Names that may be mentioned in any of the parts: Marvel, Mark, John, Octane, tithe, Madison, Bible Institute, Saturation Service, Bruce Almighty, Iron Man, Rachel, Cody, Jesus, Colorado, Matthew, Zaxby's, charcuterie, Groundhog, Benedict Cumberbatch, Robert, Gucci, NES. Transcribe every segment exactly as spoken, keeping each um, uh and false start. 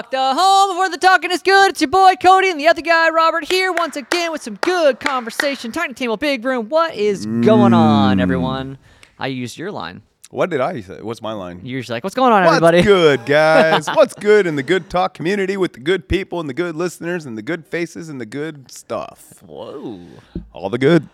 Talk, the home of where the talking is good. It's your boy Cody and the other guy Robert here once again with some good conversation. Tiny table, big room. What is mm. going on, everyone? I used your line. What did I say? What's my line? You're just like, what's going on, what's everybody? What's good, guys? What's good in the good talk community with the good people and the good listeners and the good faces and the good stuff? Whoa. All the good.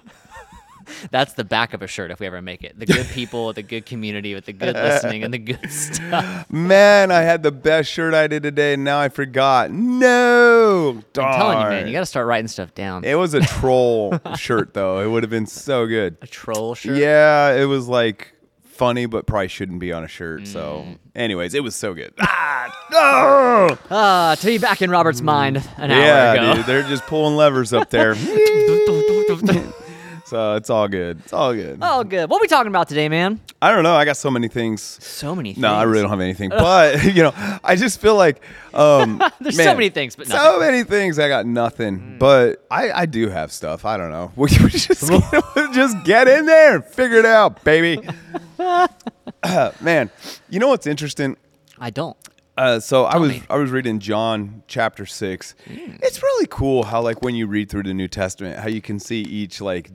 That's the back of a shirt if we ever make it. The good people, the good community, with the good listening and the good stuff. Man, I had the best shirt I did today, and now I forgot. No, darn. I'm telling you, man, you got to start writing stuff down. It was a troll shirt, though. It would have been so good. A troll shirt? Yeah, it was like funny, but probably shouldn't be on a shirt. Mm. So, anyways, it was so good. Ah, no! Ah, to be back in Robert's mind an yeah, hour ago. Yeah, dude, they're just pulling levers up there. So it's all good. It's all good. All good. What are we talking about today, man? I don't know. I got so many things. So many things. No, I really don't have anything. But, you know, I just feel like... Um, There's man, so many things, but nothing. So many things. I got nothing. Mm. But I, I do have stuff. I don't know. We, we just, just get in there and figure it out, baby. uh, man, you know what's interesting? I don't. Uh, so Tell I was me. I was reading John chapter six. Mm. It's really cool how, like, when you read through the New Testament, how you can see each, like...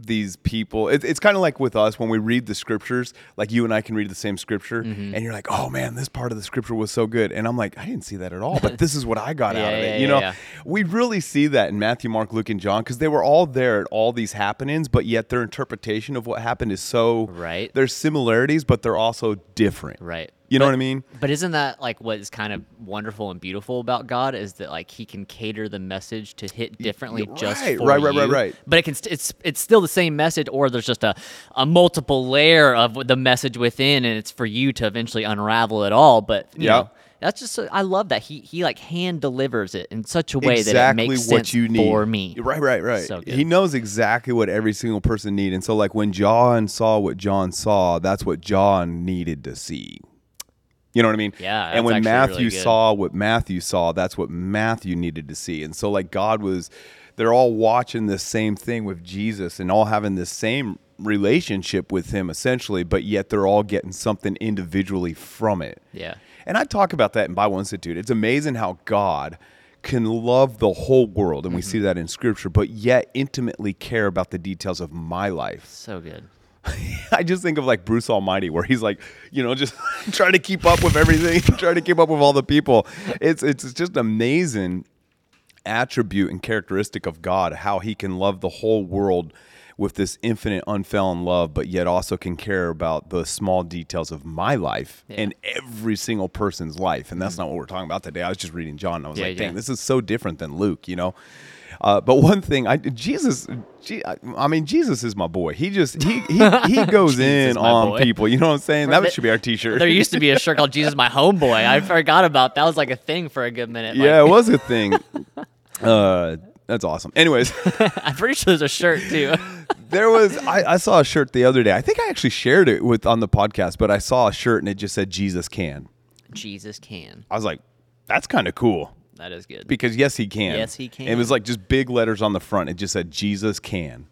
these people, it, it's kind of like with us when we read the scriptures, like you and I can read the same scripture, mm-hmm. and you're like, oh man, this part of the scripture was so good. And I'm like, I didn't see that at all, but this is what I got yeah, out of it. Yeah, you yeah, know, yeah. We really see that in Matthew, Mark, Luke, and John because they were all there at all these happenings, but yet their interpretation of what happened is so, right. There's similarities, but they're also different. Right. You know but, what I mean? But isn't that like what is kind of wonderful and beautiful about God is that like he can cater the message to hit differently right, just for right, you. Right, right, right, right. But it can st- it's it's still the same message, or there's just a, a multiple layer of the message within, and it's for you to eventually unravel it all. But you yeah. know, that's just I love that he he like hand delivers it in such a way exactly that it makes sense for me. Right, right, right. So he knows exactly what every single person needs, and so like when John saw what John saw, that's what John needed to see. You know what I mean? Yeah. And when Matthew really saw what Matthew saw, that's what Matthew needed to see. And so, like, God was, they're all watching the same thing with Jesus and all having the same relationship with him, essentially, but yet they're all getting something individually from it. Yeah. And I talk about that in Bible Institute. It's amazing how God can love the whole world, and mm-hmm. we see that in Scripture, but yet intimately care about the details of my life. So good. I just think of like Bruce Almighty where he's like, you know, just trying to keep up with everything, trying to keep up with all the people. It's it's just amazing attribute and characteristic of God, how he can love the whole world with this infinite, unfailing love, but yet also can care about the small details of my life yeah. and every single person's life. And that's mm-hmm. not what we're talking about today. I was just reading John and I was yeah, like, dang, yeah. this is so different than Luke, you know? Uh, but one thing, I Jesus, I mean, Jesus is my boy. He just, he he, he goes in on boy. people. You know what I'm saying? That should be our t-shirt. There used to be a shirt called Jesus My Homeboy. I forgot about that. That was like a thing for a good minute. Like. Yeah, it was a thing. Uh, that's awesome. Anyways. I'm pretty sure there's a shirt too. There was, I, I saw a shirt the other day. I think I actually shared it with on the podcast, but I saw a shirt and it just said, Jesus can. Jesus can. I was like, that's kind of cool. That is good. Because yes, he can. Yes, he can. It was like just big letters on the front. It just said, Jesus can.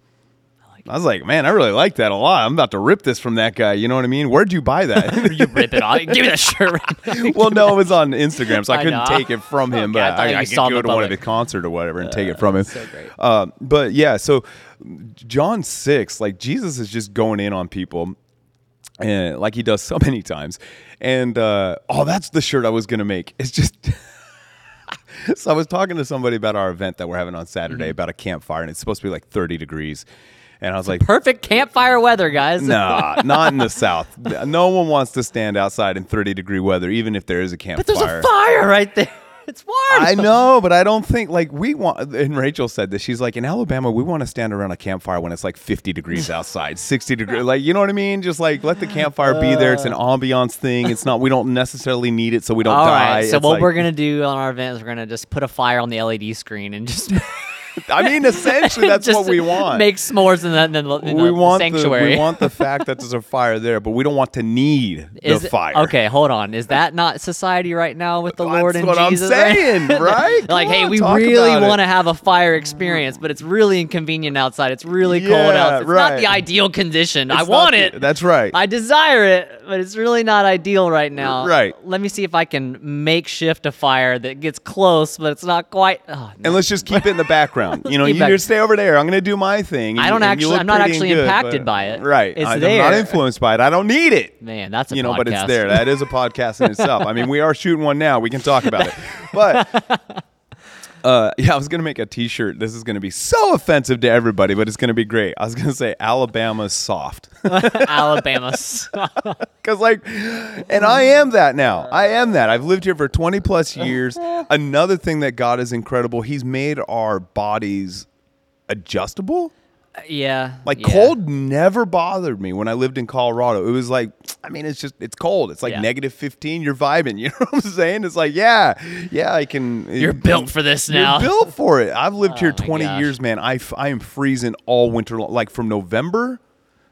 I, like I was like, man, I really like that a lot. I'm about to rip this from that guy. You know what I mean? Where'd you buy that? You rip it off. Give me that shirt right now. Well, no, it was on Instagram, so I, I couldn't know. take it from him. Okay, but I, I, I could go to public. one of the concert or whatever and uh, take it from him. So great. Uh, but yeah, so John six, like Jesus is just going in on people. And like he does so many times. And uh, oh, that's the shirt I was going to make. It's just... So I was talking to somebody about our event that we're having on Saturday mm-hmm. about a campfire, and it's supposed to be like thirty degrees. And I was like... Perfect campfire weather, guys. Nah, not in the South. No one wants to stand outside in thirty-degree weather, even if there is a campfire. But there's a fire right there. It's warm. I know, but I don't think... Like, we want... And Rachel said this. She's like, in Alabama, we want to stand around a campfire when it's like fifty degrees outside, sixty degrees. Like, you know what I mean? Just like, let the campfire be there. It's an ambiance thing. It's not... We don't necessarily need it, so we don't All die. All right, so it's what like, we're going to do on our event is we're going to just put a fire on the L E D screen and just... I mean, essentially, that's what we want. Make s'mores in the, in the, in we the want sanctuary. The, we want the fact that there's a fire there, but we don't want to need is the fire. It, okay, hold on. Is that not society right now with the that's Lord and Jesus? That's what I'm saying, right? right? Like, on, hey, we really want to have a fire experience, but it's really inconvenient outside. It's really yeah, cold outside. It's right. not the ideal condition. It's I want the, it. That's right. I desire it, but it's really not ideal right now. Right. Let me see if I can makeshift a fire that gets close, but it's not quite. Oh, no. And let's just keep it in the background. You know, you just stay over there. I'm going to do my thing. I don't actually, I'm not actually good, impacted but, by it. Right. It's I, there. I'm not influenced by it. I don't need it. Man, that's a you podcast. You know, but it's there. That is a podcast in itself. I mean, we are shooting one now. We can talk about it. But, uh, yeah, I was going to make a t-shirt. This is going to be so offensive to everybody, but it's going to be great. I was going to say Alabama's soft. Alabama's soft. Because, like, and I am that now. I am that. I've lived here for twenty plus years. Another thing that God is incredible, he's made our bodies adjustable. Yeah. Like yeah. cold never bothered me when I lived in Colorado. It was like, I mean, it's just, it's cold. It's like yeah. negative fifteen. You're vibing. You know what I'm saying? It's like, yeah, yeah, I can. You're it, built for this now. You're built for it. I've lived oh here twenty years, man. I, I am freezing all winter long. Like from November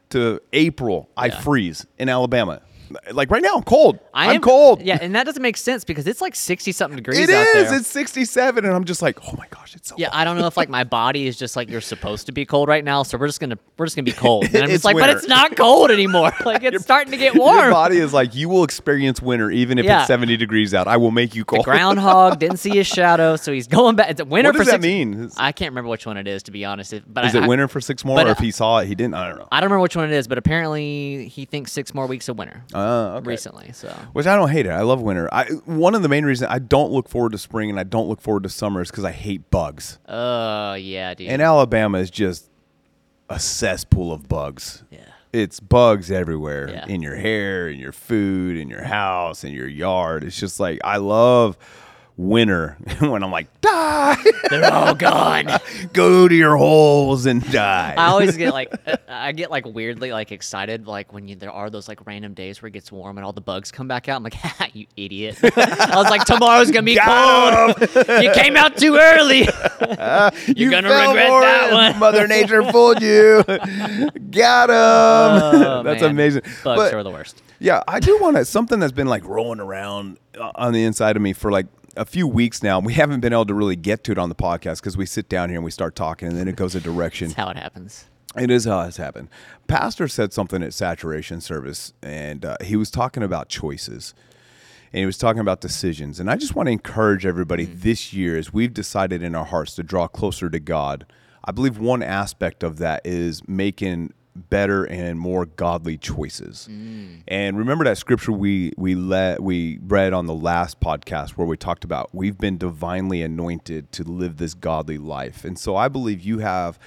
to April, yeah. I freeze in Alabama. Like right now, I'm cold. I am, I'm cold. Yeah, and that doesn't make sense because it's like sixty-something degrees out there. It is. It's sixty-seven, and I'm just like, oh my gosh, it's so yeah, cold. Yeah, I don't know if like my body is just like you're supposed to be cold right now, so we're just gonna we're just gonna be cold. And I'm just like, winter. But it's not cold anymore. Like it's your, starting to get warm. Your body is like, you will experience winter even if yeah. it's seventy degrees out. I will make you cold. The groundhog didn't see his shadow, so he's going back. It's winter. What does for that six, mean? I can't remember which one it is, to be honest. But is I, it winter I, for six more? But, or if he saw it, he didn't. I don't know. I don't remember which one it is, but apparently he thinks six more weeks of winter. Uh, okay. Recently, so which I don't hate it. I love winter. I one of the main reasons I don't look forward to spring and I don't look forward to summer is because I hate bugs. Oh uh, yeah, dude. And Alabama is just a cesspool of bugs. Yeah, it's bugs everywhere yeah. in your hair, in your food, in your house, in your yard. It's just like I love winter when I'm like die. They're all gone. Go to your holes and die. I always get like I get like weirdly like excited like when you, there are those like random days where it gets warm and all the bugs come back out. I'm like, ha, you idiot. I was like, tomorrow's gonna be Got cold. You came out too early. You're you gonna regret that one. Mother Nature fooled you. Got him. Oh, that's man. Amazing. Bugs but, are the worst. Yeah, I do want to something that's been like rolling around on the inside of me for like a few weeks now. We haven't been able to really get to it on the podcast because we sit down here and we start talking and then it goes a direction. That's how it happens. It is how it's happened. Pastor said something at Saturation Service and uh, he was talking about choices and he was talking about decisions. And I just want to encourage everybody mm-hmm. this year as we've decided in our hearts to draw closer to God. I believe one aspect of that is making better and more godly choices. Mm. And remember that scripture we we let we read on the last podcast where we talked about we've been divinely anointed to live this godly life. And so I believe you have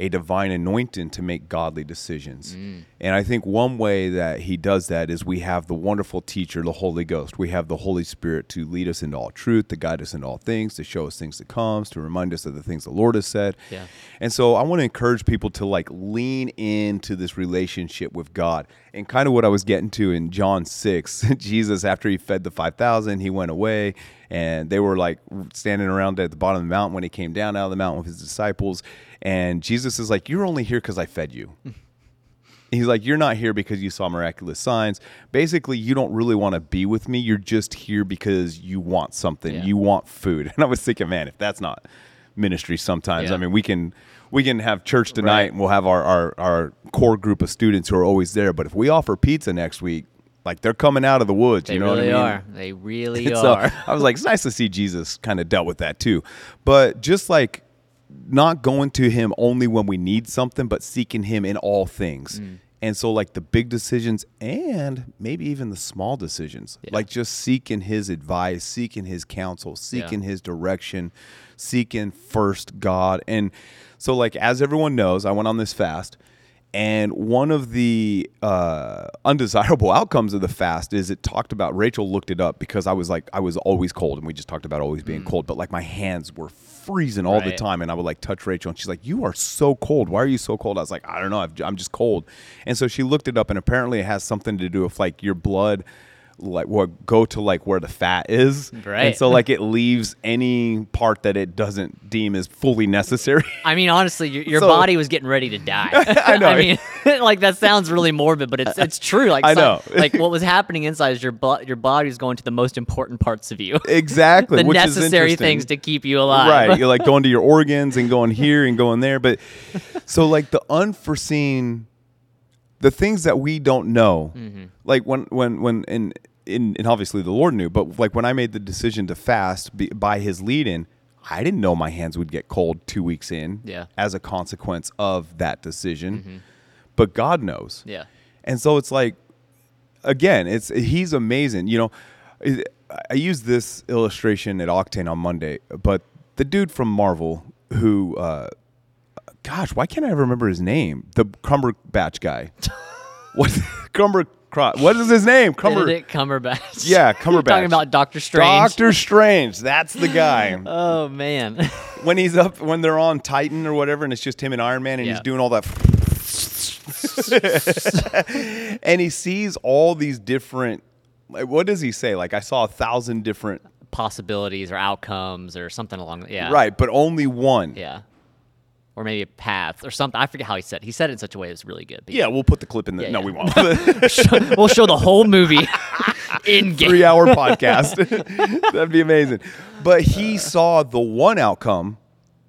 a divine anointing to make godly decisions. Mm. And I think one way that he does that is we have the wonderful teacher, the Holy Ghost. We have the Holy Spirit to lead us into all truth, to guide us into all things, to show us things that comes, to remind us of the things the Lord has said. Yeah. And so I want to encourage people to like lean into this relationship with God. And kind of what I was getting to in John six, Jesus, after he fed the five thousand, he went away. And they were like standing around at the bottom of the mountain when he came down out of the mountain with his disciples. And Jesus is like, you're only here because I fed you. He's like, you're not here because you saw miraculous signs. Basically, you don't really want to be with me. You're just here because you want something. Yeah. You want food. And I was thinking, man, if that's not ministry sometimes. Yeah. I mean, we can we can have church tonight right. and we'll have our, our, our core group of students who are always there. But if we offer pizza next week, like they're coming out of the woods, they you know really what I mean? Are. They really and are. So I was like, it's nice to see Jesus kind of dealt with that too. But just like not going to him only when we need something, but seeking him in all things. Mm. And so like the big decisions and maybe even the small decisions, yeah. like just seeking his advice, seeking his counsel, seeking yeah. his direction, seeking first God. And so like, as everyone knows, I went on this fast. And one of the uh, undesirable outcomes of the fast is it talked about, Rachel looked it up because I was like, I was always cold and we just talked about always being mm. cold, but like my hands were freezing all right. the time and I would like touch Rachel and she's like, you are so cold. Why are you so cold? I was like, I don't know. I've, I'm just cold. And so she looked it up and apparently it has something to do with like your blood like what go to like where the fat is, right? And so like it leaves any part that it doesn't deem as fully necessary. I mean, honestly, your, your so, body was getting ready to die. I know. I mean, like that sounds really morbid, but it's it's true. Like I know, so, like what was happening inside is your bo- your body is going to the most important parts of you. Exactly, the which necessary is things to keep you alive. Right, you're like going to your organs and going here and going there, but so like the unforeseen. The things that we don't know, mm-hmm. like when, when, when, and, and obviously the Lord knew, but like when I made the decision to fast be, by his lead-in, I didn't know my hands would get cold two weeks in yeah. as a consequence of that decision, mm-hmm. but God knows. Yeah. And so it's like, again, it's, he's amazing. You know, I, I used this illustration at Octane on Monday, but the dude from Marvel who, uh, gosh, why can't I remember his name? The Cumberbatch guy. What? Cumber? What is his name? Cumber. Benedict Cumberbatch. Yeah, Cumberbatch. You're talking about Doctor Strange. Doctor Strange. That's the guy. Oh man. When he's up, when they're on Titan or whatever, and it's just him and Iron Man, and yeah. he's doing all that, and he sees all these different. What does he say? Like I saw a thousand different possibilities or outcomes or something along. Yeah. Right, but only one. Yeah. Or maybe a path or something. I forget how he said it. He said it in such a way that was really good. Yeah, we'll put the clip in the... Yeah, no, yeah. we won't. We'll show the whole movie in game. Three-hour podcast. That'd be amazing. But he uh, saw the one outcome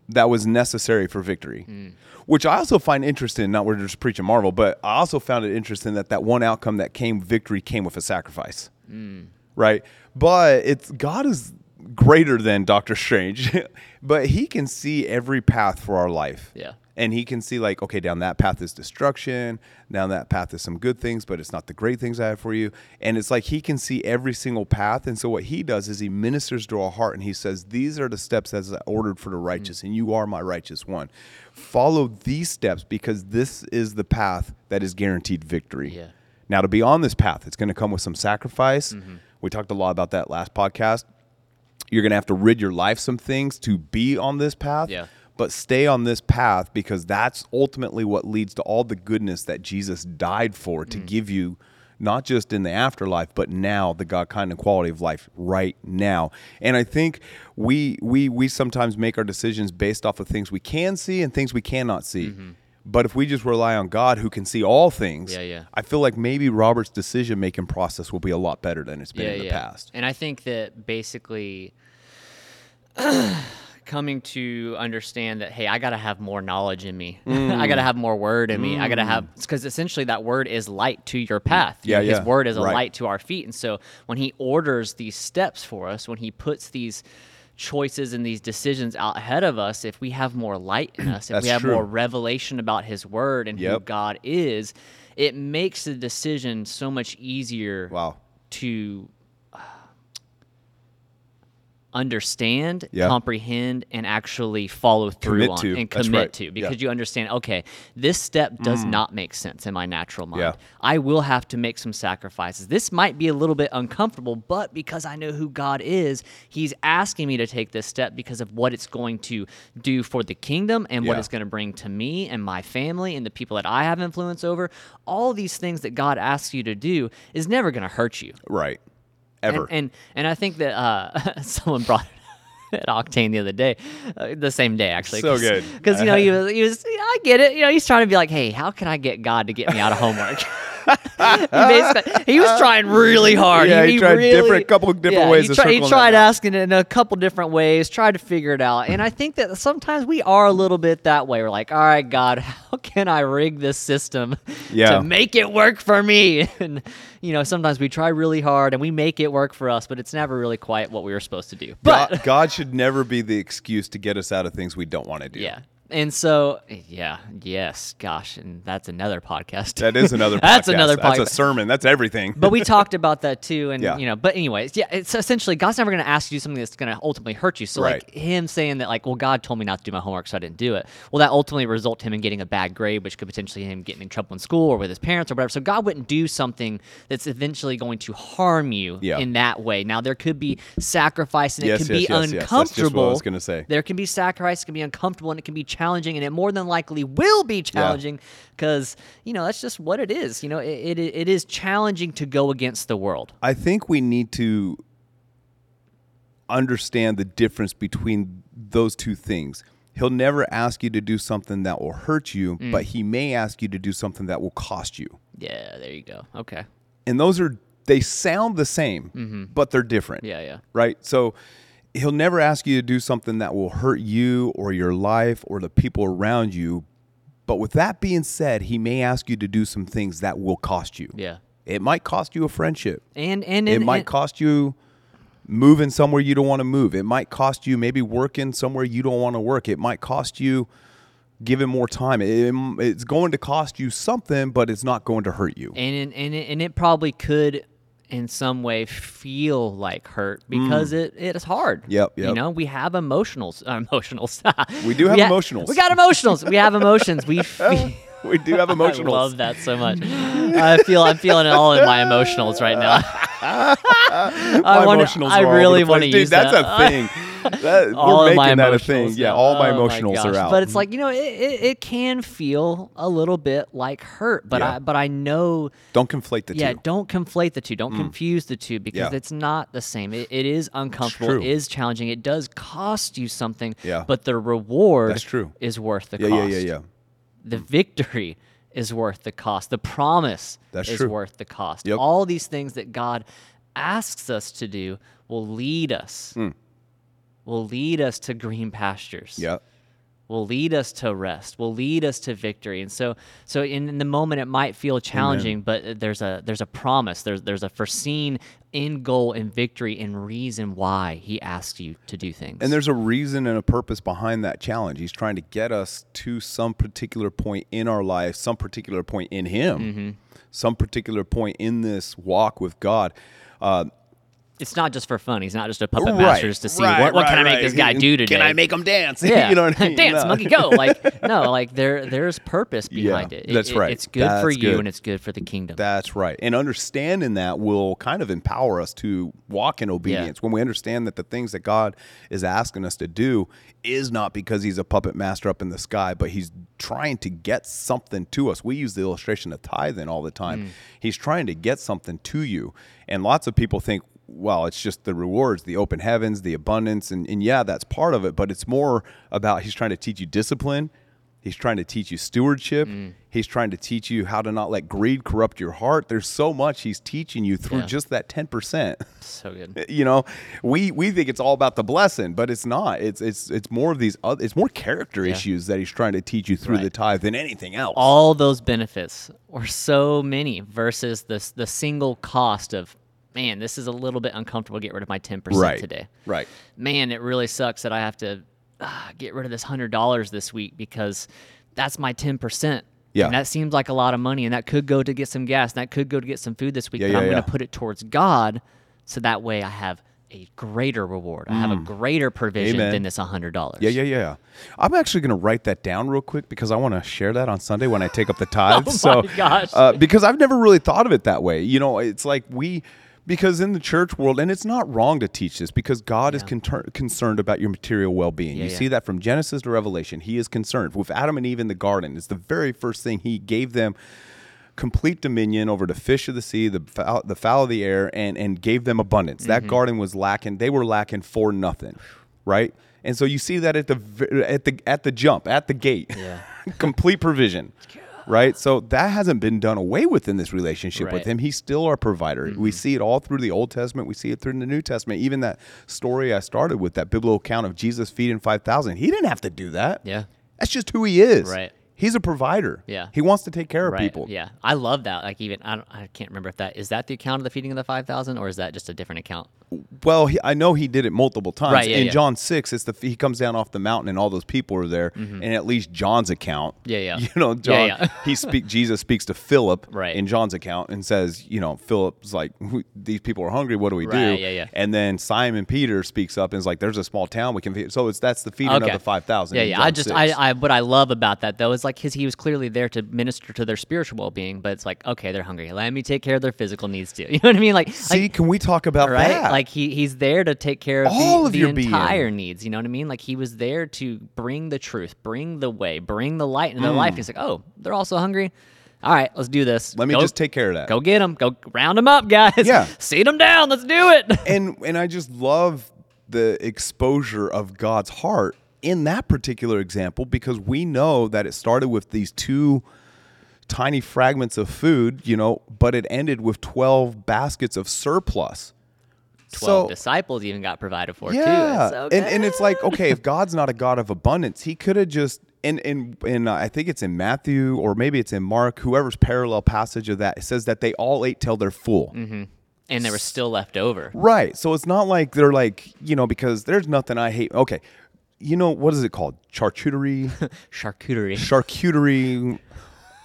that was necessary for victory, mm. which I also find interesting. Not we're just preaching Marvel, but I also found it interesting that that one outcome that came, victory, came with a sacrifice. Mm. Right? But it's God is... greater than Doctor Strange, but he can see every path for our life. Yeah. And he can see like, okay, down that path is destruction. Down that path is some good things, but it's not the great things I have for you. And it's like, he can see every single path. And so what he does is he ministers to our heart and he says, these are the steps as I ordered for the righteous. Mm-hmm. And you are my righteous one. Follow these steps because this is the path that is guaranteed victory. Yeah. Now to be on this path, it's going to come with some sacrifice. Mm-hmm. We talked a lot about that last podcast. You're going to have to rid your life some things to be on this path, yeah. but stay on this path because that's ultimately what leads to all the goodness that Jesus died for to mm. give you, not just in the afterlife, but now the God kind of quality of life right now. And I think we we we sometimes make our decisions based off of things we can see and things we cannot see. Mm-hmm. But if we just rely on God who can see all things, yeah, yeah. I feel like maybe Robert's decision-making process will be a lot better than it's been yeah, in the yeah. past. And I think that basically coming to understand that, hey, I got to have more knowledge in me. Mm. I got to have more word in mm. me. I got to have, because essentially that word is light to your path. Yeah, His yeah. word is a right. light to our feet. And so when he orders these steps for us, when he puts these choices and these decisions out ahead of us, if we have more light in us, if we have true. more revelation about his word and yep. who God is, it makes the decision so much easier wow. to uh, understand, yep. comprehend, and actually follow through commit on to. and commit right. to because yep. you understand, okay, this step does mm. not make sense in my natural mind. Yeah. I will have to make some sacrifices. This might be a little bit uncomfortable, but because I know who God is, he's asking me to take this step because of what it's going to do for the kingdom and yeah. what it's going to bring to me and my family and the people that I have influence over. All these things that God asks you to do is never going to hurt you. Right. Ever. And, and and I think that uh, someone brought it at Octane the other day, uh, the same day actually. So good. Because, you know, he was, he was, I get it. You know, he's trying to be like, hey, how can I get God to get me out of homework? he, basically, he was trying really hard. Yeah, he, he, he tried really, different, a couple of different yeah, ways. He, try, to he tried asking it in a couple different ways, tried to figure it out. And I think that sometimes we are a little bit that way. We're like, all right, God, how can I rig this system yeah. to make it work for me? And, you know, sometimes we try really hard and we make it work for us, but it's never really quite what we were supposed to do. But God, God should never be the excuse to get us out of things we don't want to do. Yeah. And so, yeah, yes, gosh, and that's another podcast. That is another podcast. That's another podcast. That's a sermon. That's everything. But we talked about that too, and yeah. you know. But anyways, yeah, it's essentially God's never going to ask you to do something that's going to ultimately hurt you. So right. like him saying that, like, well, God told me not to do my homework, so I didn't do it. Well, that ultimately result him in getting a bad grade, which could potentially him getting in trouble in school or with his parents or whatever. So God wouldn't do something that's eventually going to harm you yeah. in that way. Now there could be sacrifice, and yes, it can yes, be yes, uncomfortable. Yes, that's just what I was going to say. There can be sacrifice, it can be uncomfortable, and it can be challenging. challenging, and it more than likely will be challenging because, yeah. you know, that's just what it is. You know, it, it it is challenging to go against the world. I think we need to understand the difference between those two things. He'll never ask you to do something that will hurt you, mm. but he may ask you to do something that will cost you. Yeah, there you go. Okay. And those are, they sound the same, mm-hmm. but they're different. Yeah, yeah. Right? So he'll never ask you to do something that will hurt you or your life or the people around you. But with that being said, he may ask you to do some things that will cost you. Yeah. It might cost you a friendship. And and It and, might and, cost you... moving somewhere you don't want to move. It might cost you maybe working somewhere you don't want to work. It might cost you giving more time. It, it's going to cost you something, but it's not going to hurt you. And and and it probably could in some way feel like hurt because mm. it, it is hard. Yep, yep. You know, we have emotionals. Uh, emotionals. we do have we ha- emotionals. We got emotionals. We have emotions. We feel. We do have emotionals. I love that so much. I feel I'm feeling it all in my emotionals right now. I my wanna, emotionals I are really want to use that. Dude, that's a thing. That, we're making that a thing. Yeah, all oh my emotionals my are out. But it's like, you know, it, it, it can feel a little bit like hurt, but yeah. I but I know Don't conflate the yeah, two. Yeah, don't conflate the two. Don't mm. confuse the two because yeah. it's not the same. It, it is uncomfortable. It is challenging. It does cost you something, yeah. but the reward that's true. Is worth the yeah, cost. Yeah, yeah, yeah. The victory is worth the cost. The promise That's is true. Worth the cost. Yep. All these things that God asks us to do will lead us, mm. will lead us to green pastures, yep. will lead us to rest, will lead us to victory. And so so in, in the moment, it might feel challenging, Amen. But there's a there's a promise. There's, there's a foreseen end goal and victory and reason why he asks you to do things. And there's a reason and a purpose behind that challenge. He's trying to get us to some particular point in our life, some particular point in him, mm-hmm. some particular point in this walk with God. Uh, it's not just for fun. He's not just a puppet right, master just to see right, what, what right, can I make right. this guy do today. Can I make him dance? Yeah. You know what I mean? Dance, no. monkey, go. Like no, like there, there's purpose behind yeah, it. it. That's right. It, it's good that's for you good. And it's good for the kingdom. That's right. And understanding that will kind of empower us to walk in obedience. Yeah. When we understand that the things that God is asking us to do is not because he's a puppet master up in the sky, but he's trying to get something to us. We use the illustration of tithing all the time. Mm. He's trying to get something to you. And lots of people think, well, it's just the rewards, the open heavens, the abundance. And, and yeah, that's part of it. But it's more about he's trying to teach you discipline. He's trying to teach you stewardship. Mm. He's trying to teach you how to not let greed corrupt your heart. There's so much he's teaching you through yeah. just that ten percent. So good. You know, we we think it's all about the blessing, but it's not. It's it's it's more of these other, it's more character yeah. issues that he's trying to teach you through right. the tithe than anything else. All those benefits or so many versus this the single cost of man, this is a little bit uncomfortable to get rid of my ten percent right. today. Right. Man, it really sucks that I have to uh, get rid of this one hundred dollars this week because that's my ten percent. Yeah. And that seems like a lot of money, and that could go to get some gas, and that could go to get some food this week, yeah, but yeah, I'm yeah. going to put it towards God so that way I have a greater reward. Mm. I have a greater provision Amen. Than this one hundred dollars. Yeah, yeah, yeah. I'm actually going to write that down real quick because I want to share that on Sunday when I take up the tithe. oh, so, my gosh. Uh, because I've never really thought of it that way. You know, it's like we... Because in the church world, and it's not wrong to teach this, because God yeah. is con- concerned about your material well-being. Yeah, you yeah. see that from Genesis to Revelation. He is concerned. With Adam and Eve in the garden, it's the very first thing he gave them complete dominion over the fish of the sea, the fowl, the fowl of the air, and, and gave them abundance. Mm-hmm. That garden was lacking. They were lacking for nothing, right? And so you see that at the at the, at the jump, at the gate, yeah. complete provision. Right, so that hasn't been done away with in this relationship right. with him. He's still our provider. Mm-hmm. We see it all through the Old Testament. We see it through the New Testament. Even that story I started with, that biblical account of Jesus feeding five thousand, he didn't have to do that. Yeah, that's just who he is. Right, he's a provider. Yeah, he wants to take care right. of people. Yeah, I love that. Like even I, don't, I can't remember if that is that the account of the feeding of the five thousand, or is that just a different account? Well, he, I know he did it multiple times. Right, yeah, in yeah. John six, it's the he comes down off the mountain and all those people are there. Mm-hmm. And at least John's account, yeah, yeah, you know, John, yeah, yeah. he speak Jesus speaks to Philip right. in John's account and says, you know, Philip's like, these people are hungry. What do we right, do? Yeah, yeah. And then Simon Peter speaks up and is like, there's a small town we can feed. So it's that's the feeding okay. of the five thousand. Yeah, yeah. I just six. I I what I love about that though is like. like his, he was clearly there to minister to their spiritual well-being, but it's like, okay, they're hungry. Let me take care of their physical needs too. You know what I mean? Like, see, like, can we talk about right? that? Like he, he's there to take care of all the, of the your entire being. Needs. You know what I mean? Like he was there to bring the truth, bring the way, bring the light into mm. their life. He's like, oh, they're also hungry. All right, let's do this. Let me go, just take care of that. Go get them. Go round them up, guys. Yeah. Seat them down. Let's do it. And and I just love the exposure of God's heart in that particular example, because we know that it started with these two tiny fragments of food, you know, but it ended with twelve baskets of surplus. twelve so, disciples even got provided for, yeah, too. It's so good. And, and it's like, okay, if God's not a God of abundance, he could have just... And and and uh, I think it's in Matthew or maybe it's in Mark, whoever's parallel passage of that, it says that they all ate till they're full. Mm-hmm. And they were still left over. Right. So it's not like they're like, you know, because there's nothing I hate. Okay. You know, what is it called? Charcuterie? Charcuterie. Charcuterie.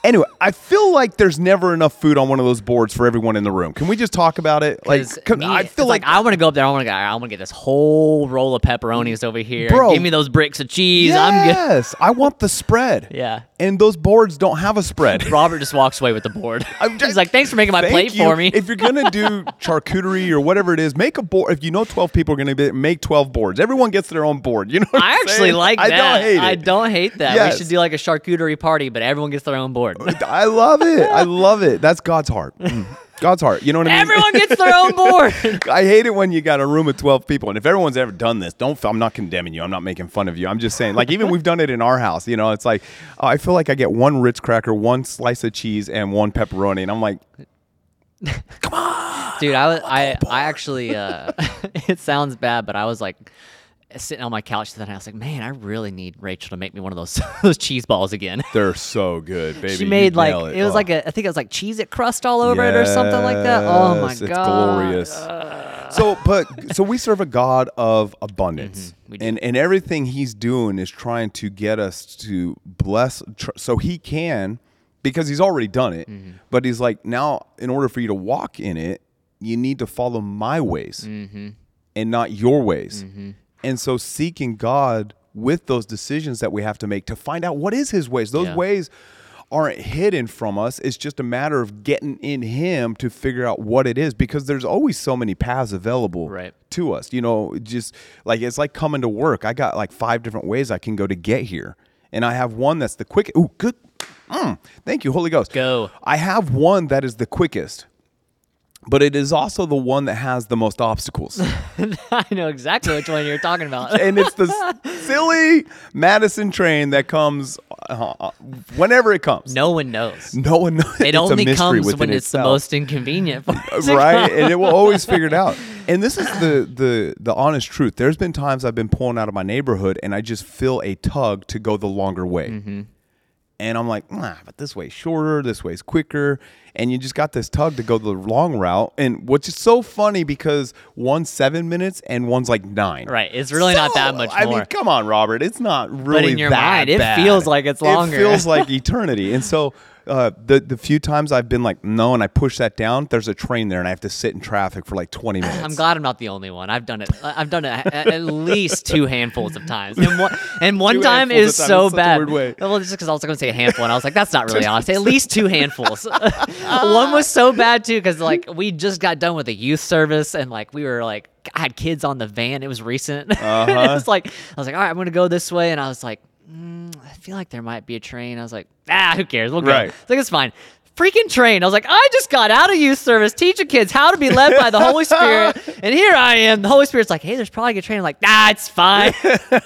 Anyway, I feel like there's never enough food on one of those boards for everyone in the room. Can we just talk about it? Like, me, I feel like, like I want to go up there. I want to. I want to get this whole roll of pepperonis over here. Bro, give me those bricks of cheese. Yes, I'm good. Yes, I want the spread. Yeah, and those boards don't have a spread. Robert just walks away with the board. I'm just, he's like, "Thanks for making my plate you. for me." If you're gonna do charcuterie or whatever it is, make a board. If you know twelve people are gonna be, make twelve boards. Everyone gets their own board. You know, what I I'm actually saying? like I that. I don't hate it. I don't hate that. Yes. We should do like a charcuterie party, but everyone gets their own board. I love it. I love it. That's God's heart. God's heart. You know what I mean? Everyone gets their own board. I hate it when you got a room of twelve people. And if everyone's ever done this, don't. I'm not condemning you. I'm not making fun of you. I'm just saying, like, even we've done it in our house. You know, it's like, oh, I feel like I get one Ritz cracker, one slice of cheese, and one pepperoni. And I'm like, come on. Dude, I was, I, I actually, uh, it sounds bad, but I was like, sitting on my couch that night, I was like, man, I really need Rachel to make me one of those those cheese balls again. They're so good, baby. She made, you like, it, it was oh. like a, I think it was like Cheez-It crust all over yes, it or something like that. Oh my it's God. It's glorious. Uh. So, but, so we serve a God of abundance. Mm-hmm. We do. And, and everything he's doing is trying to get us to bless, tr- so he can, because he's already done it, mm-hmm. but he's like, now, in order for you to walk in it, you need to follow my ways mm-hmm. and not your ways. Mm-hmm. And so seeking God with those decisions that we have to make to find out what is his ways. Those yeah. ways aren't hidden from us. It's just a matter of getting in him to figure out what it is, because there's always so many paths available right. to us. You know, just like, it's like coming to work. I got like five different ways I can go to get here. And I have one that's the quickest. Ooh, good. Mm, thank you, Holy Ghost. Go. I have one that is the quickest, but it is also the one that has the most obstacles. I know exactly which one you're talking about. And it's the silly Madison train that comes uh, whenever it comes. No one knows. No one knows. It it's only comes when it's itself. the most inconvenient for us. Right? And it will always figure it out. And this is the, the, the honest truth. There's been times I've been pulling out of my neighborhood and I just feel a tug to go the longer way. Mm-hmm. And I'm like, nah, but this way's shorter, this way's quicker. And you just got this tug to go the long route. And which is so funny because one's seven minutes and one's like nine. Right. It's really so, not that much I more. I mean, come on, Robert. It's not really but in your that mind, it bad. feels like it's longer. It feels like eternity. And so uh, the, the few times I've been like, no, and I push that down, there's a train there and I have to sit in traffic for like twenty minutes. I'm glad I'm not the only one. I've done it. I've done it at least two handfuls of times. And one, and one time is time. so it's bad. Weird way. Well, just because I was going to say a handful and I was like, that's not really honest. At least two handfuls. One was so bad too, because like we just got done with a youth service and like we were like, I had kids on the van. It was recent. Uh-huh. It was like, I was like, all right, I'm going to go this way. And I was like, mm, I feel like there might be a train. I was like, ah, who cares? We'll go. Right. It's like, it's fine. Freaking train. I was like, I just got out of youth service teaching kids how to be led by the Holy Spirit. And here I am. The Holy Spirit's like, hey, there's probably a train. I'm like, nah, it's fine.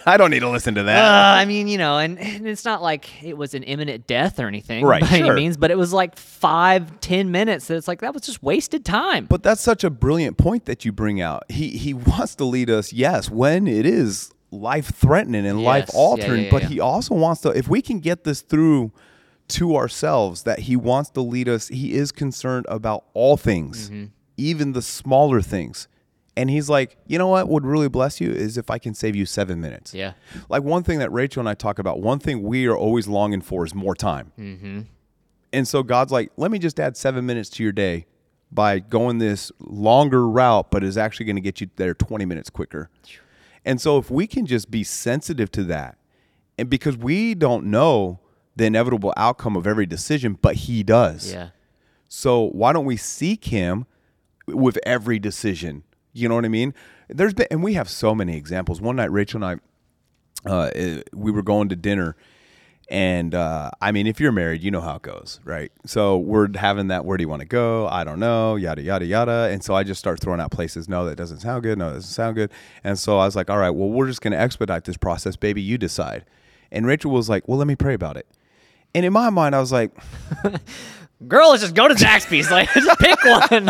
I don't need to listen to that. Uh, I mean, you know, and, and it's not like it was an imminent death or anything right, by sure. any means, but it was like five, ten minutes. That it's like, that was just wasted time. But that's such a brilliant point that you bring out. He, he wants to lead us, yes, when it is life-threatening and yes. life-altering, yeah, yeah, yeah, but yeah. he also wants to, if we can get this through to ourselves, that he wants to lead us. He is concerned about all things, mm-hmm. even the smaller things. And he's like, you know what would really bless you is if I can save you seven minutes. Yeah. Like one thing that Rachel and I talk about, one thing we are always longing for is more time. Mm-hmm. And so God's like, let me just add seven minutes to your day by going this longer route, but is actually going to get you there twenty minutes quicker. And so if we can just be sensitive to that, and because we don't know the inevitable outcome of every decision, but he does. Yeah. So why don't we seek him with every decision? You know what I mean? There's been, and we have so many examples. One night, Rachel and I, uh, we were going to dinner, and uh, I mean, if you're married, you know how it goes, right? So we're having that, where do you want to go? I don't know, yada, yada, yada. And so I just start throwing out places. No, that doesn't sound good. No, that doesn't sound good. And so I was like, all right, well, we're just going to expedite this process. Baby, you decide. And Rachel was like, well, let me pray about it. And in my mind, I was like... Girl, let's just go to Zaxby's. Like, just pick one.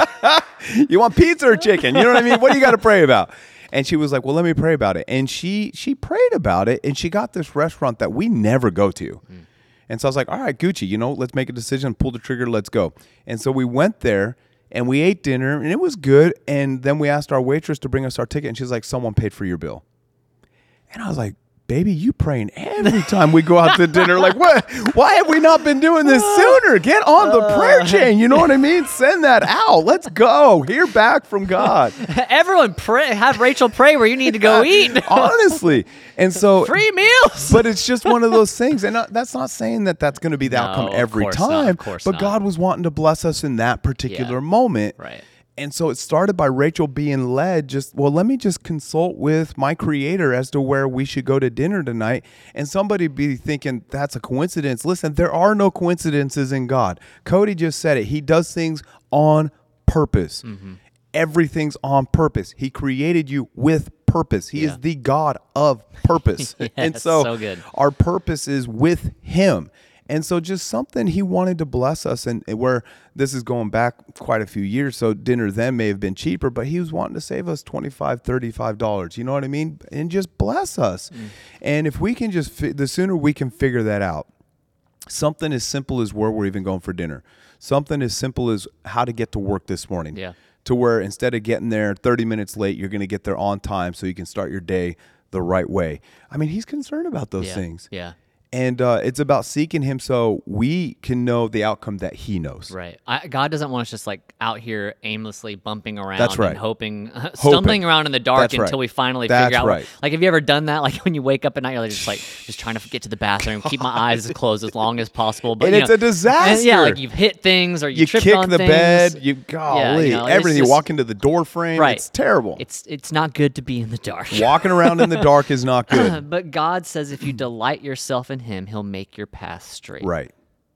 You want pizza or chicken? You know what I mean? What do you got to pray about? And she was like, well, let me pray about it. And she she prayed about it, and she got this restaurant that we never go to. Mm. And so I was like, all right, Gucci, you know, let's make a decision, pull the trigger, let's go. And so we went there, and we ate dinner, and it was good. And then we asked our waitress to bring us our ticket, and she's like, someone paid for your bill. And I was like, baby, you praying every time we go out to dinner. Like, what? Why have we not been doing this sooner? Get on the prayer chain. You know what I mean? Send that out. Let's go. Hear back from God. Everyone pray. Have Rachel pray where you need to go eat. Honestly. And so. Free meals. But it's just one of those things. And that's not saying that that's going to be the no, outcome every of time. Not, of course but not. God was wanting to bless us in that particular yeah, moment. Right. And so it started by Rachel being led just, well, let me just consult with my creator as to where we should go to dinner tonight. And somebody be thinking, that's a coincidence. Listen, there are no coincidences in God. Cody just said it. He does things on purpose. Mm-hmm. Everything's on purpose. He created you with purpose. He yeah. is the God of purpose. yeah, and so, so good. Our purpose is with him. And so just something he wanted to bless us, and where this is going back quite a few years, so dinner then may have been cheaper, but he was wanting to save us twenty-five dollars, thirty-five dollars, you know what I mean? And just bless us. Mm. And if we can just, fi- the sooner we can figure that out, something as simple as where we're even going for dinner, something as simple as how to get to work this morning, yeah. to where instead of getting there thirty minutes late, you're going to get there on time so you can start your day the right way. I mean, he's concerned about those yeah. things. Yeah. And uh, it's about seeking him so we can know the outcome that he knows. Right. I, God doesn't want us just like out here aimlessly bumping around That's right. and hoping, hoping, stumbling around in the dark That's until right. we finally That's figure out. Right. Like, have you ever done that? Like when you wake up at night, you're like, just like, just trying to get to the bathroom, keep my eyes closed as long as possible. But, and you know, it's a disaster. Yeah, like you've hit things or you, you tripped kick on the things. Bed. You, golly, yeah, you know, everything. Just, you walk into the door frame. Right. It's terrible. It's, it's not good to be in the dark. Walking around in the dark is not good. But God says if you delight yourself in him, he'll make your path straight. Right.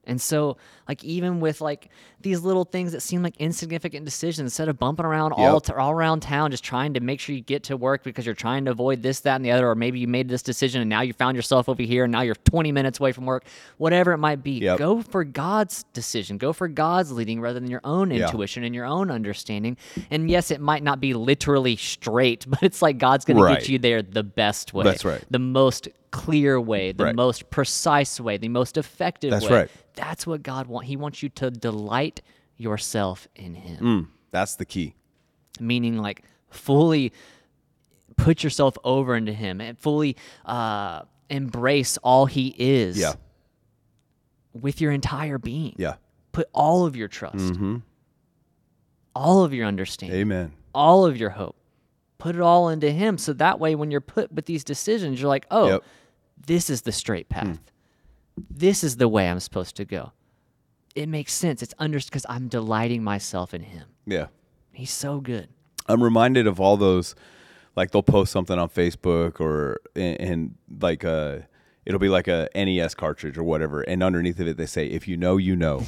And so, like, even with like these little things that seem like insignificant decisions, instead of bumping around yep. all t- all around town, just trying to make sure you get to work because you're trying to avoid this, that, and the other, or maybe you made this decision and now you found yourself over here and now you're twenty minutes away from work, whatever it might be, yep. go for God's decision, go for God's leading rather than your own intuition yeah. and your own understanding. And yes, it might not be literally straight, but it's like God's going right. to get you there the best way, that's right, the most clear way, the right. most precise way, the most effective that's way. That's right. That's what God wants. He wants you to delight yourself in him. Mm, that's the key. Meaning, like, fully put yourself over into him and fully uh, embrace all he is yeah. with your entire being. Yeah. Put all of your trust, mm-hmm. all of your understanding, amen. All of your hope. Put it all into him. So that way, when you're put with these decisions, you're like, oh, yep. this is the straight path. Mm. This is the way I'm supposed to go. It makes sense. It's under because I'm delighting myself in him. Yeah. He's so good. I'm reminded of all those, like they'll post something on Facebook or and, and like a, it'll be like a N E S cartridge or whatever. And underneath of it, they say, if you know, you know.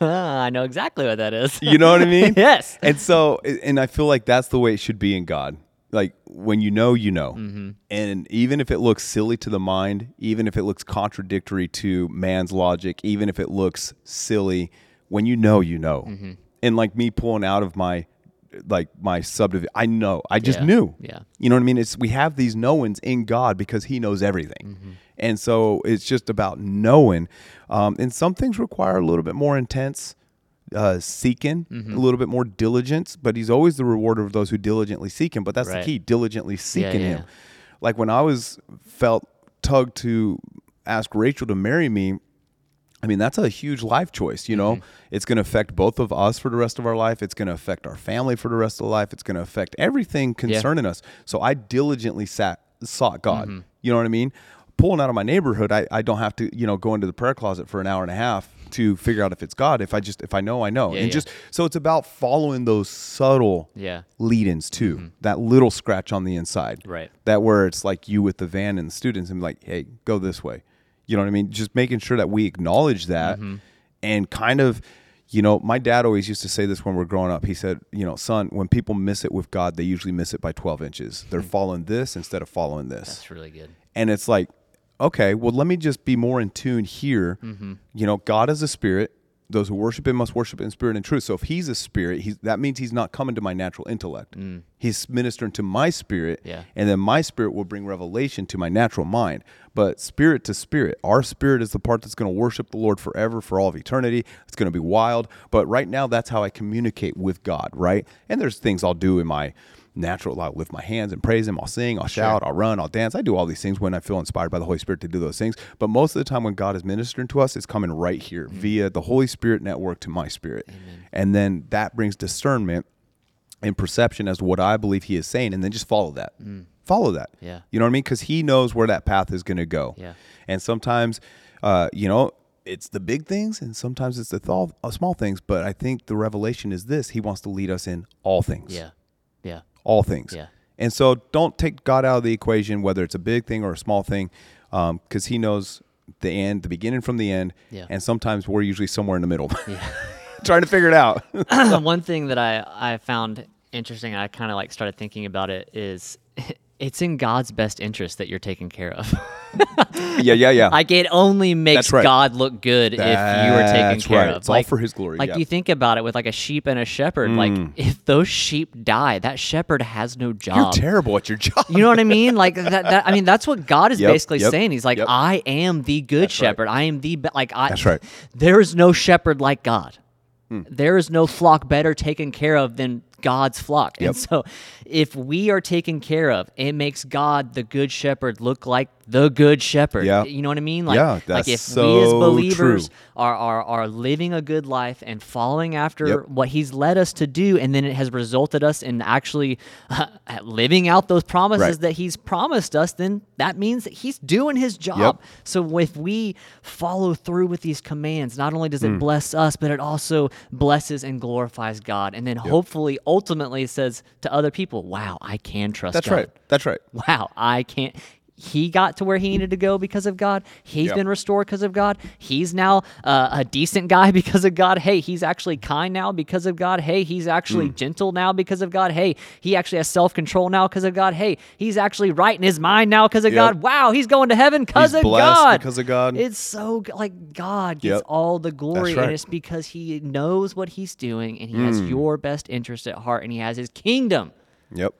I know exactly what that is. You know what I mean? Yes. And so, and I feel like that's the way it should be in God. Like when you know, you know, mm-hmm. and even if it looks silly to the mind, even if it looks contradictory to man's logic, even if it looks silly, when you know, you know, mm-hmm. and like me pulling out of my, like my subdivision, I know, I just yeah. knew, yeah, you know what I mean? It's, we have these knowings in God because he knows everything. Mm-hmm. And so it's just about knowing, um, and some things require a little bit more intense Uh, seeking mm-hmm. a little bit more diligence, but he's always the rewarder of those who diligently seek him. But that's right. the key, diligently seeking yeah, yeah. him. Like when I was felt tugged to ask Rachel to marry me, I mean, that's a huge life choice. You mm-hmm. know, it's going to affect both of us for the rest of our life. It's going to affect our family for the rest of life. It's going to affect everything concerning yeah. us. So I diligently sat, sought God. Mm-hmm. You know what I mean? pulling out of my neighborhood, I, I don't have to, you know, go into the prayer closet for an hour and a half to figure out if it's God. If I just, if I know, I know. Yeah, and yeah. just, so it's about following those subtle yeah. lead-ins too, mm-hmm. that little scratch on the inside, right? That where it's like you with the van and the students and like, hey, go this way. You know what I mean? Just making sure that we acknowledge that mm-hmm. and kind of, you know, my dad always used to say this when we were growing up. He said, you know, son, when people miss it with God, they usually miss it by twelve inches. They're following this instead of following this. That's really good. And it's like, okay, well, let me just be more in tune here. Mm-hmm. You know, God is a spirit. Those who worship him must worship in spirit and truth. So if he's a spirit, he's, that means he's not coming to my natural intellect. Mm. He's ministering to my spirit, yeah. and then my spirit will bring revelation to my natural mind. But spirit to spirit, our spirit is the part that's going to worship the Lord forever, for all of eternity. It's going to be wild. But right now, that's how I communicate with God, right? And there's things I'll do in my natural, I'll lift my hands and praise him. I'll sing, I'll shout, sure. I'll run, I'll dance. I do all these things when I feel inspired by the Holy Spirit to do those things. But most of the time when God is ministering to us, it's coming right here mm-hmm. via the Holy Spirit network to my spirit. Amen. And then that brings discernment and perception as to what I believe he is saying. And then just follow that. Mm. Follow that. Yeah. You know what I mean? Because he knows where that path is going to go. Yeah. And sometimes, uh, you know, it's the big things and sometimes it's the th- small things. But I think the revelation is this. He wants to lead us in all things. Yeah. Yeah. All things. Yeah. And so don't take God out of the equation, whether it's a big thing or a small thing, um, because he knows the end, the beginning from the end. Yeah. And sometimes we're usually somewhere in the middle yeah. trying to figure it out. One thing that I, I found interesting, I kind of like started thinking about it, is it's in God's best interest that you're taken care of. yeah, yeah, yeah. Like it only makes right. God look good That's if you are taken care right. of. It's like, all for his glory. Like yeah. you think about it with like a sheep and a shepherd. Mm. Like if those sheep die, that shepherd has no job. You're terrible at your job. You know what I mean? Like that. that I mean, that's what God is yep, basically yep, saying. He's like, yep. I am the good that's shepherd. Right. I am the be- like. I, that's right. There is no shepherd like God. Hmm. There is no flock better taken care of than God's flock. Yep. And so if we are taken care of, it makes God, the good shepherd, look like the good shepherd. Yep. You know what I mean? Like, yeah, that's like if so we as believers true. are are are living a good life and following after yep. what he's led us to do, and then it has resulted us in actually uh, living out those promises right. that he's promised us, then that means that he's doing his job. Yep. So if we follow through with these commands, not only does it mm. bless us, but it also blesses and glorifies God. And then yep. hopefully ultimately it says to other people, wow, I can trust that's God. Right. That's right. Wow, I can't. He got to where he needed to go because of God. He's yep. been restored because of God. He's now uh, a decent guy because of God. Hey, he's actually kind now because of God. Hey, he's actually mm. gentle now because of God. Hey, he actually has self-control now because of God. Hey, he's actually right in his mind now because of yep. God. Wow, he's going to heaven because of God. Because of God. It's so like God gets yep. all the glory, right. and it's because he knows what he's doing, and he mm. has your best interest at heart, and he has his kingdom. Yep,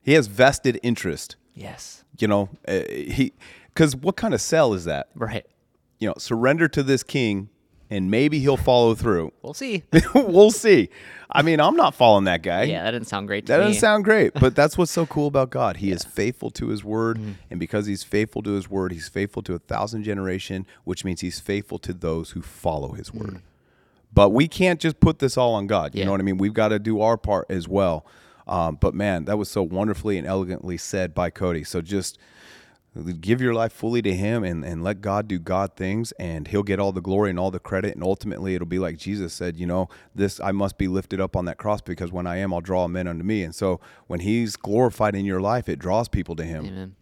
he has vested interest. Yes. You know, uh, he, because what kind of sell is that? Right. You know, surrender to this king and maybe he'll follow through. We'll see. We'll see. I mean, I'm not following that guy. Yeah, that doesn't sound great to that me. That doesn't sound great, but that's what's so cool about God. He yeah. is faithful to his word, mm-hmm. and because he's faithful to his word, he's faithful to a thousand generation, which means he's faithful to those who follow his word. Mm-hmm. But we can't just put this all on God. You yeah. know what I mean? We've got to do our part as well. Um, but man, that was so wonderfully and elegantly said by Cody. So just give your life fully to him and, and let God do God things, and he'll get all the glory and all the credit. And ultimately it'll be like Jesus said, you know, this, I must be lifted up on that cross, because when I am, I'll draw men unto me. And so when he's glorified in your life, it draws people to him. Amen.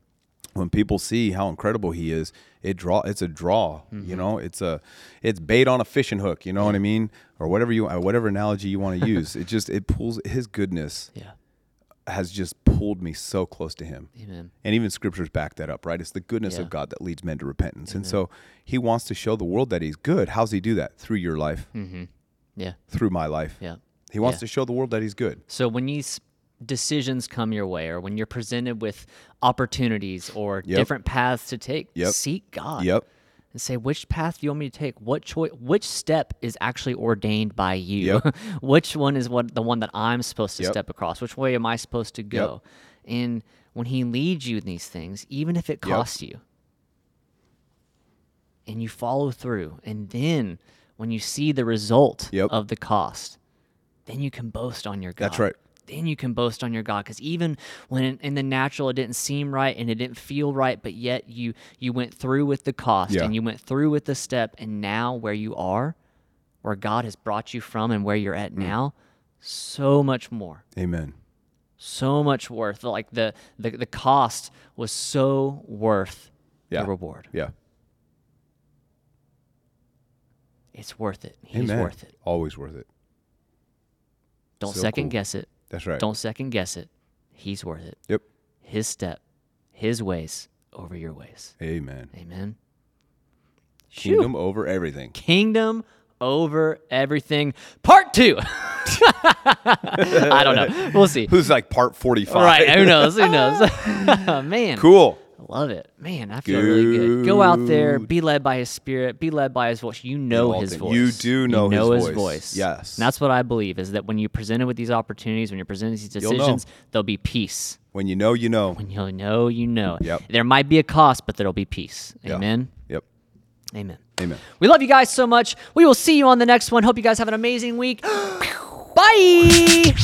When people see how incredible he is, it draw. It's a draw, mm-hmm. you know. It's a, it's bait on a fishing hook, you know yeah. what I mean, or whatever you, whatever analogy you want to use. It just, it pulls. His goodness, yeah. has just pulled me so close to him. Amen. And even scriptures back that up, right? It's the goodness yeah. of God that leads men to repentance, Amen. And so he wants to show the world that he's good. How's he do that? Through your life, mm-hmm. yeah. Through my life, yeah. He wants yeah. to show the world that he's good. So when you. Sp- decisions come your way, or when you're presented with opportunities or yep. different paths to take, yep. seek God yep. and say, which path do you want me to take? What choice, which step is actually ordained by you? Yep. Which one is what the one that I'm supposed to yep. step across? Which way am I supposed to go? Yep. And when he leads you in these things, even if it costs yep. you, and you follow through, and then when you see the result yep. of the cost, then you can boast on your God. That's right. then you can boast on your God. Because even when in the natural it didn't seem right and it didn't feel right, but yet you you went through with the cost yeah. and you went through with the step, and now where you are, where God has brought you from and where you're at mm. now, so much more. Amen. So much worth. Like the the, the cost was so worth yeah. the reward. Yeah. It's worth it. He's Amen. Worth it. Always worth it. Don't so second cool. guess it. That's right. Don't second guess it. He's worth it. Yep. His step, his ways over your ways. Amen. Amen. Kingdom Phew. Over everything. Kingdom over everything. Part two. I don't know. We'll see. Who's like part forty-five? Right. Who knows? Who knows? Man. Cool. Love it. Man, I feel good. Really good. Go out there, be led by his spirit, be led by his voice. You know Alton. His voice. You do know, you know his, his voice. voice. Yes. And that's what I believe is that when you're presented with these opportunities, when you're presented with these decisions, there'll be peace. When you know, you know. When you know, you know. Yep. There might be a cost, but there'll be peace. Amen? Yep. yep. Amen. Amen. We love you guys so much. We will see you on the next one. Hope you guys have an amazing week. Bye.